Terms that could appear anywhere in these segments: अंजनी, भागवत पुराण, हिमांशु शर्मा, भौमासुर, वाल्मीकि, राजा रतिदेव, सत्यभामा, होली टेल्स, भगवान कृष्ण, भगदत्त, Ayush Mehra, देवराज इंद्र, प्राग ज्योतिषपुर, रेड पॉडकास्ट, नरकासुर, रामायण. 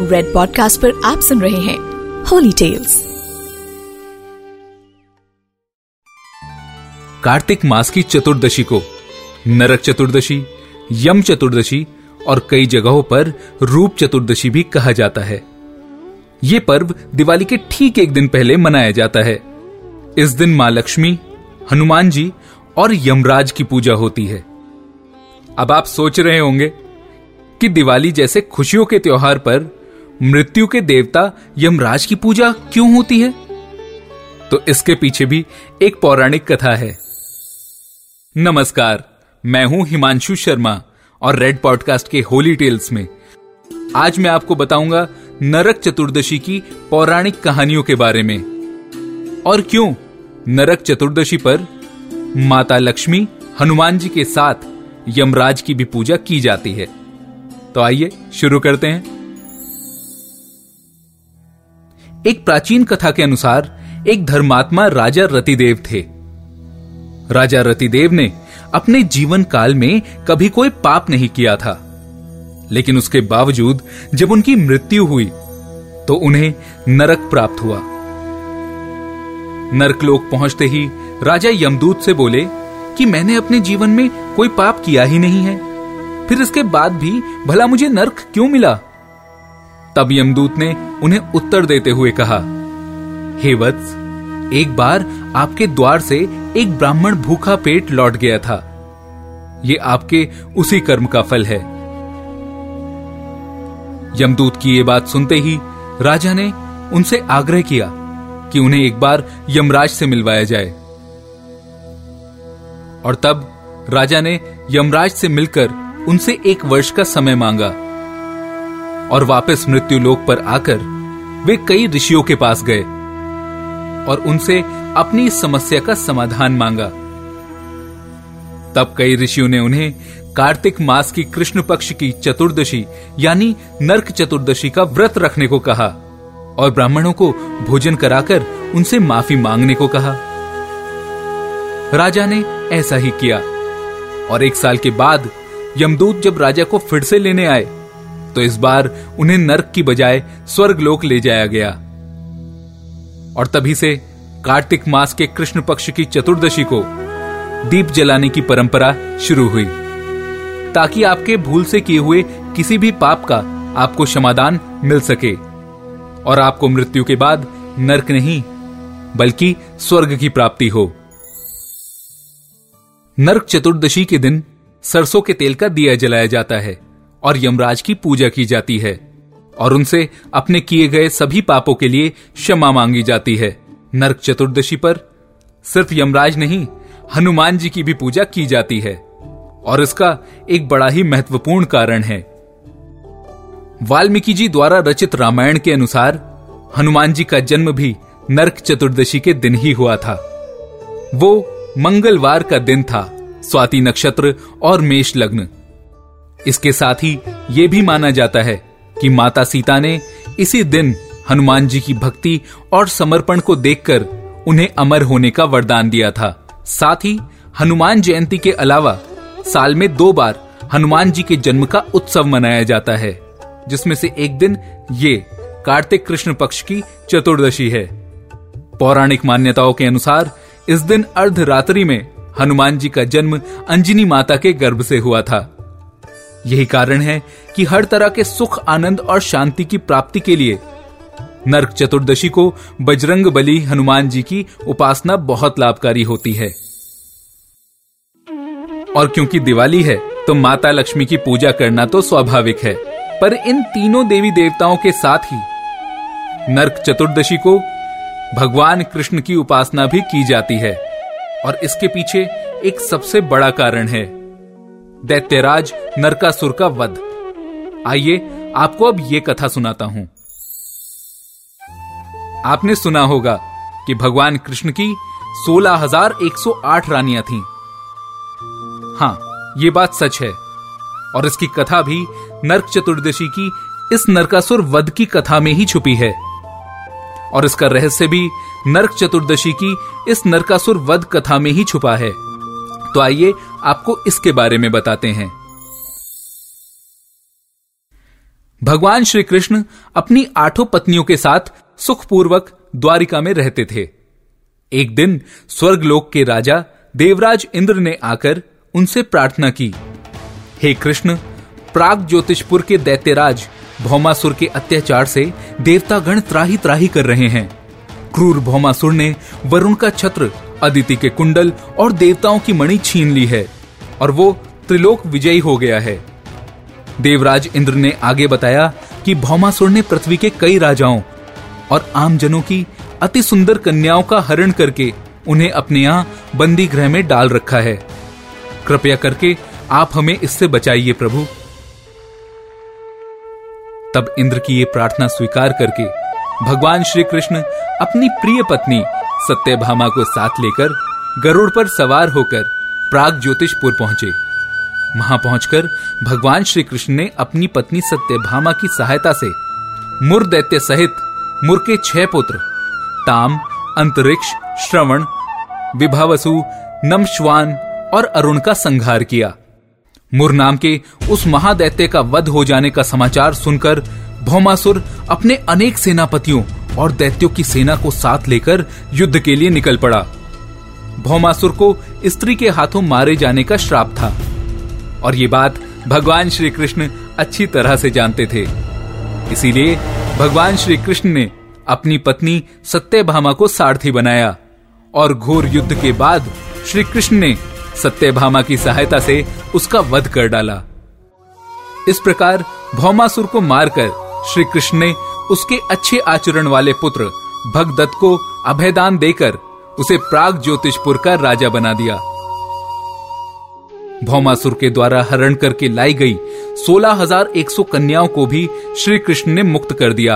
रेड पॉडकास्ट पर आप सुन रहे हैं होली टेल्स। कार्तिक मास की चतुर्दशी को नरक चतुर्दशी, यम चतुर्दशी और कई जगहों पर रूप चतुर्दशी भी कहा जाता है। ये पर्व दिवाली के ठीक एक दिन पहले मनाया जाता है। इस दिन मां लक्ष्मी, हनुमान जी और यमराज की पूजा होती है। अब आप सोच रहे होंगे कि दिवाली जैसे खुशियों के त्योहार पर मृत्यु के देवता यमराज की पूजा क्यों होती है? तो इसके पीछे भी एक पौराणिक कथा है। नमस्कार, मैं हूं हिमांशु शर्मा और रेड पॉडकास्ट के होली टेल्स में आज मैं आपको बताऊंगा नरक चतुर्दशी की पौराणिक कहानियों के बारे में और क्यों नरक चतुर्दशी पर माता लक्ष्मी, हनुमान जी के साथ यमराज की भी पूजा की जाती है। तो आइए शुरू करते हैं। एक प्राचीन कथा के अनुसार एक धर्मात्मा राजा रतिदेव थे। राजा रतिदेव ने अपने जीवन काल में कभी कोई पाप नहीं किया था, लेकिन उसके बावजूद जब उनकी मृत्यु हुई तो उन्हें नरक प्राप्त हुआ। नरकलोक पहुंचते ही राजा यमदूत से बोले कि मैंने अपने जीवन में कोई पाप किया ही नहीं है, फिर इसके बाद भी भला मुझे नरक क्यों मिला? तब यमदूत ने उन्हें उत्तर देते हुए कहा, हे वत्स, एक बार आपके द्वार से एक ब्राह्मण भूखा पेट लौट गया था। यह आपके उसी कर्म का फल है। यमदूत की यह बात सुनते ही राजा ने उनसे आग्रह किया कि उन्हें एक बार यमराज से मिलवाया जाए और तब राजा ने यमराज से मिलकर उनसे 1 वर्ष का समय मांगा और वापस मृत्युलोक पर आकर वे कई ऋषियों के पास गए और उनसे अपनी समस्या का समाधान मांगा। तब कई ऋषियों ने उन्हें कार्तिक मास की कृष्ण पक्ष की चतुर्दशी यानी नरक चतुर्दशी का व्रत रखने को कहा और ब्राह्मणों को भोजन कराकर उनसे माफी मांगने को कहा। राजा ने ऐसा ही किया और 1 साल के बाद यमदूत जब राजा को फिर से लेने आए तो इस बार उन्हें नरक की बजाय स्वर्गलोक ले जाया गया। और तभी से कार्तिक मास के कृष्ण पक्ष की चतुर्दशी को दीप जलाने की परंपरा शुरू हुई ताकि आपके भूल से किए हुए किसी भी पाप का आपको क्षमादान मिल सके और आपको मृत्यु के बाद नरक नहीं बल्कि स्वर्ग की प्राप्ति हो। नरक चतुर्दशी के दिन सरसों के तेल का दिया जलाया जाता है और यमराज की पूजा की जाती है और उनसे अपने किए गए सभी पापों के लिए क्षमा मांगी जाती है। नरक चतुर्दशी पर सिर्फ यमराज नहीं, हनुमान जी की भी पूजा की जाती है और इसका एक बड़ा ही महत्वपूर्ण कारण है। वाल्मीकि जी द्वारा रचित रामायण के अनुसार हनुमान जी का जन्म भी नरक चतुर्दशी के दिन ही हुआ था। वो मंगलवार का दिन था, स्वाति नक्षत्र और मेष लग्न। इसके साथ ही यह भी माना जाता है कि माता सीता ने इसी दिन हनुमान जी की भक्ति और समर्पण को देखकर उन्हें अमर होने का वरदान दिया था। साथ ही हनुमान जयंती के अलावा साल में 2 बार हनुमान जी के जन्म का उत्सव मनाया जाता है, जिसमें से एक दिन ये कार्तिक कृष्ण पक्ष की चतुर्दशी है। पौराणिक मान्यताओं के अनुसार इस दिन अर्धरात्रि में हनुमान जी का जन्म अंजनी माता के गर्भ से हुआ था। यही कारण है कि हर तरह के सुख, आनंद और शांति की प्राप्ति के लिए नरक चतुर्दशी को बजरंग बली हनुमान जी की उपासना बहुत लाभकारी होती है। और क्योंकि दिवाली है तो माता लक्ष्मी की पूजा करना तो स्वाभाविक है, पर इन तीनों देवी देवताओं के साथ ही नरक चतुर्दशी को भगवान कृष्ण की उपासना भी की जाती है और इसके पीछे एक सबसे बड़ा कारण है दैत्यराज नरकासुर का वध। आइए आपको अब ये कथा सुनाता हूं। आपने सुना होगा कि भगवान कृष्ण की 16,108 रानियां थीं। हाँ, ये बात सच है और इसकी कथा भी नरक चतुर्दशी की इस नरकासुर वध की कथा में ही छुपी है और इसका रहस्य भी नरक चतुर्दशी की इस नरकासुर वध कथा में ही छुपा है। तो आइए आपको इसके बारे में बताते हैं। भगवान श्री कृष्ण अपनी 8 पत्नियों के साथ सुखपूर्वक द्वारिका में रहते थे। एक दिन स्वर्गलोक के राजा देवराज इंद्र ने आकर उनसे प्रार्थना की, हे कृष्ण, प्राग ज्योतिषपुर के दैत्यराज भौमासुर के अत्याचार से देवतागण त्राही त्राही कर रहे हैं। क्रूर भौमासुर ने वरुण का छत्र, अदिति के कुंडल और देवताओं की मणि छीन ली है और वो त्रिलोक विजयी हो गया है। देवराज इंद्र ने आगे बताया कि भौमासुर ने पृथ्वी के कई राजाओं और आमजनों की अति सुंदर कन्याओं का हरण करके उन्हें अपने यहाँ बंदी गृह में डाल रखा है। कृपया करके आप हमें इससे बचाइए प्रभु। तब इंद्र की ये प्रार्थना स्वीकार करके भगवान श्री कृष्ण अपनी प्रिय पत्नी सत्यभामा को साथ लेकर गरुड़ पर सवार होकर प्राग ज्योतिषपुर पहुंचे। वहां पहुंचकर भगवान श्री कृष्ण ने अपनी पत्नी सत्यभामा की सहायता से मुर दैत्य सहित मुर के 6 पुत्र ताम, अंतरिक्ष, श्रवण, विभावसु, नमश्वान और अरुण का संहार किया। मुर नाम के उस महादैत्य का वध हो जाने का समाचार सुनकर भौमासुर अपने अनेक सेनापतियों और दैत्यों की सेना को साथ लेकर युद्ध के लिए निकल पड़ा। भौमासुर को स्त्री के हाथों मारे जाने का श्राप था और ये बात भगवान श्री कृष्ण अच्छी तरह से जानते थे। इसीलिए भगवान श्री कृष्ण ने अपनी पत्नी सत्यभामा को सारथी बनाया और घोर युद्ध के बाद श्री कृष्ण ने सत्यभामा की सहायता से उसका वध कर डाला। इस प्रकार भौमासुर को मारकर श्री कृष्ण ने उसके अच्छे आचरण वाले पुत्र भगदत्त को अभयदान देकर उसे प्राग ज्योतिषपुर का राजा बना दिया। भौमासुर के द्वारा हरण करके लाई गई 16,100 कन्याओं को भी श्री कृष्ण ने मुक्त कर दिया।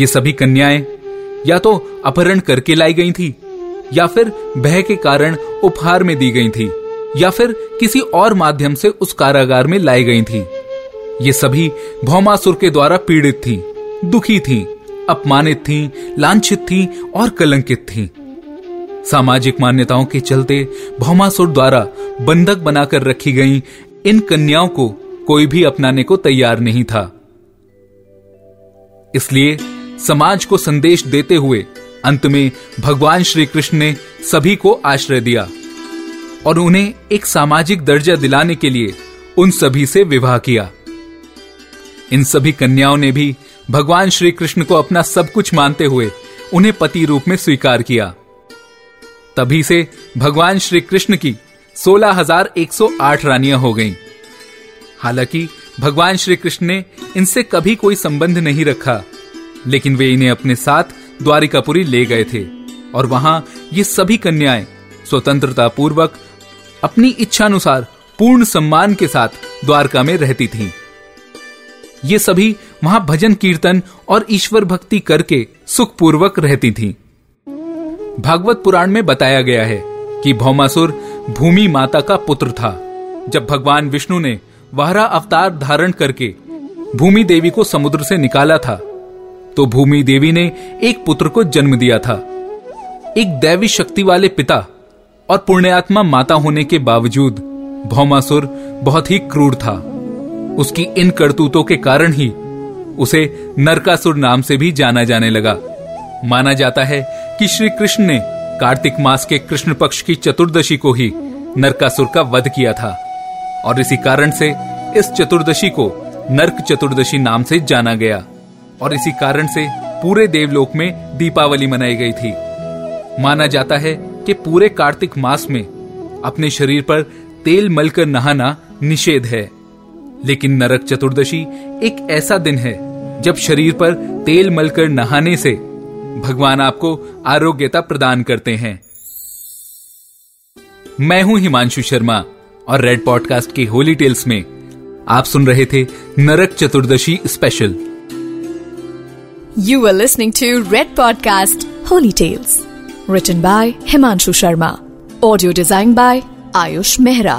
ये सभी कन्याएं या तो अपहरण करके लाई गई थी, या फिर भय के कारण उपहार में दी गई थी, या फिर किसी और माध्यम से उस कारागार में लाई गई थी। ये सभी भौमासुर के द्वारा पीड़ित थी, दुखी थी, अपमानित थी, लांछित थी और कलंकित थी। सामाजिक मान्यताओं के चलते भौमासुर द्वारा बंधक बनाकर रखी गई इन कन्याओं को कोई भी अपनाने को तैयार नहीं था। इसलिए समाज को संदेश देते हुए अंत में भगवान श्री कृष्ण ने सभी को आश्रय दिया और उन्हें एक सामाजिक दर्जा दिलाने के लिए उन सभी से विवाह किया। इन सभी कन्याओं ने भी भगवान श्री कृष्ण को अपना सब कुछ मानते हुए उन्हें पति रूप में स्वीकार किया। तभी से भगवान श्री कृष्ण की 16,108 रानियां हो गईं। हालांकि भगवान श्री कृष्ण ने इनसे कभी कोई संबंध नहीं रखा, लेकिन वे इन्हें अपने साथ द्वारिकापुरी ले गए थे और वहां ये सभी कन्याएं स्वतंत्रता पूर्वक अपनी इच्छानुसार पूर्ण सम्मान के साथ द्वारका में रहती थीं। ये सभी वहां भजन कीर्तन और ईश्वर भक्ति करके सुखपूर्वक रहती थीं। भागवत पुराण में बताया गया है कि भौमासुर भूमि माता का पुत्र था। जब भगवान विष्णु ने वाहरा अवतार धारण करके भूमि देवी को समुद्र से निकाला था, तो भूमि देवी ने एक पुत्र को जन्म दिया था। एक दैवी शक्ति वाले पिता और पुण्यात्मा माता होने के बावजूद भौमासुर बहुत ही क्रूर था। उसकी इन करतूतों के कारण ही उसे नरकासुर नाम से भी जाना जाने लगा। माना जाता है कि श्री कृष्ण ने कार्तिक मास के कृष्ण पक्ष की चतुर्दशी को ही नरकासुर का वध किया था और इसी कारण से इस चतुर्दशी को नरक चतुर्दशी नाम से जाना गया और इसी कारण से पूरे देवलोक में दीपावली मनाई गई थी। माना जाता है कि पूरे कार्तिक मास में अपने शरीर पर तेल मलकर नहाना निषेध है, लेकिन नरक चतुर्दशी एक ऐसा दिन है जब शरीर पर तेल मलकर नहाने से भगवान आपको आरोग्यता प्रदान करते हैं। मैं हूं हिमांशु शर्मा और रेड पॉडकास्ट की होली टेल्स में आप सुन रहे थे Narak Chaturdashi special. You are listening to Red Podcast Holy Tales, written by Himanshu Sharma, audio designed by Ayush Mehra.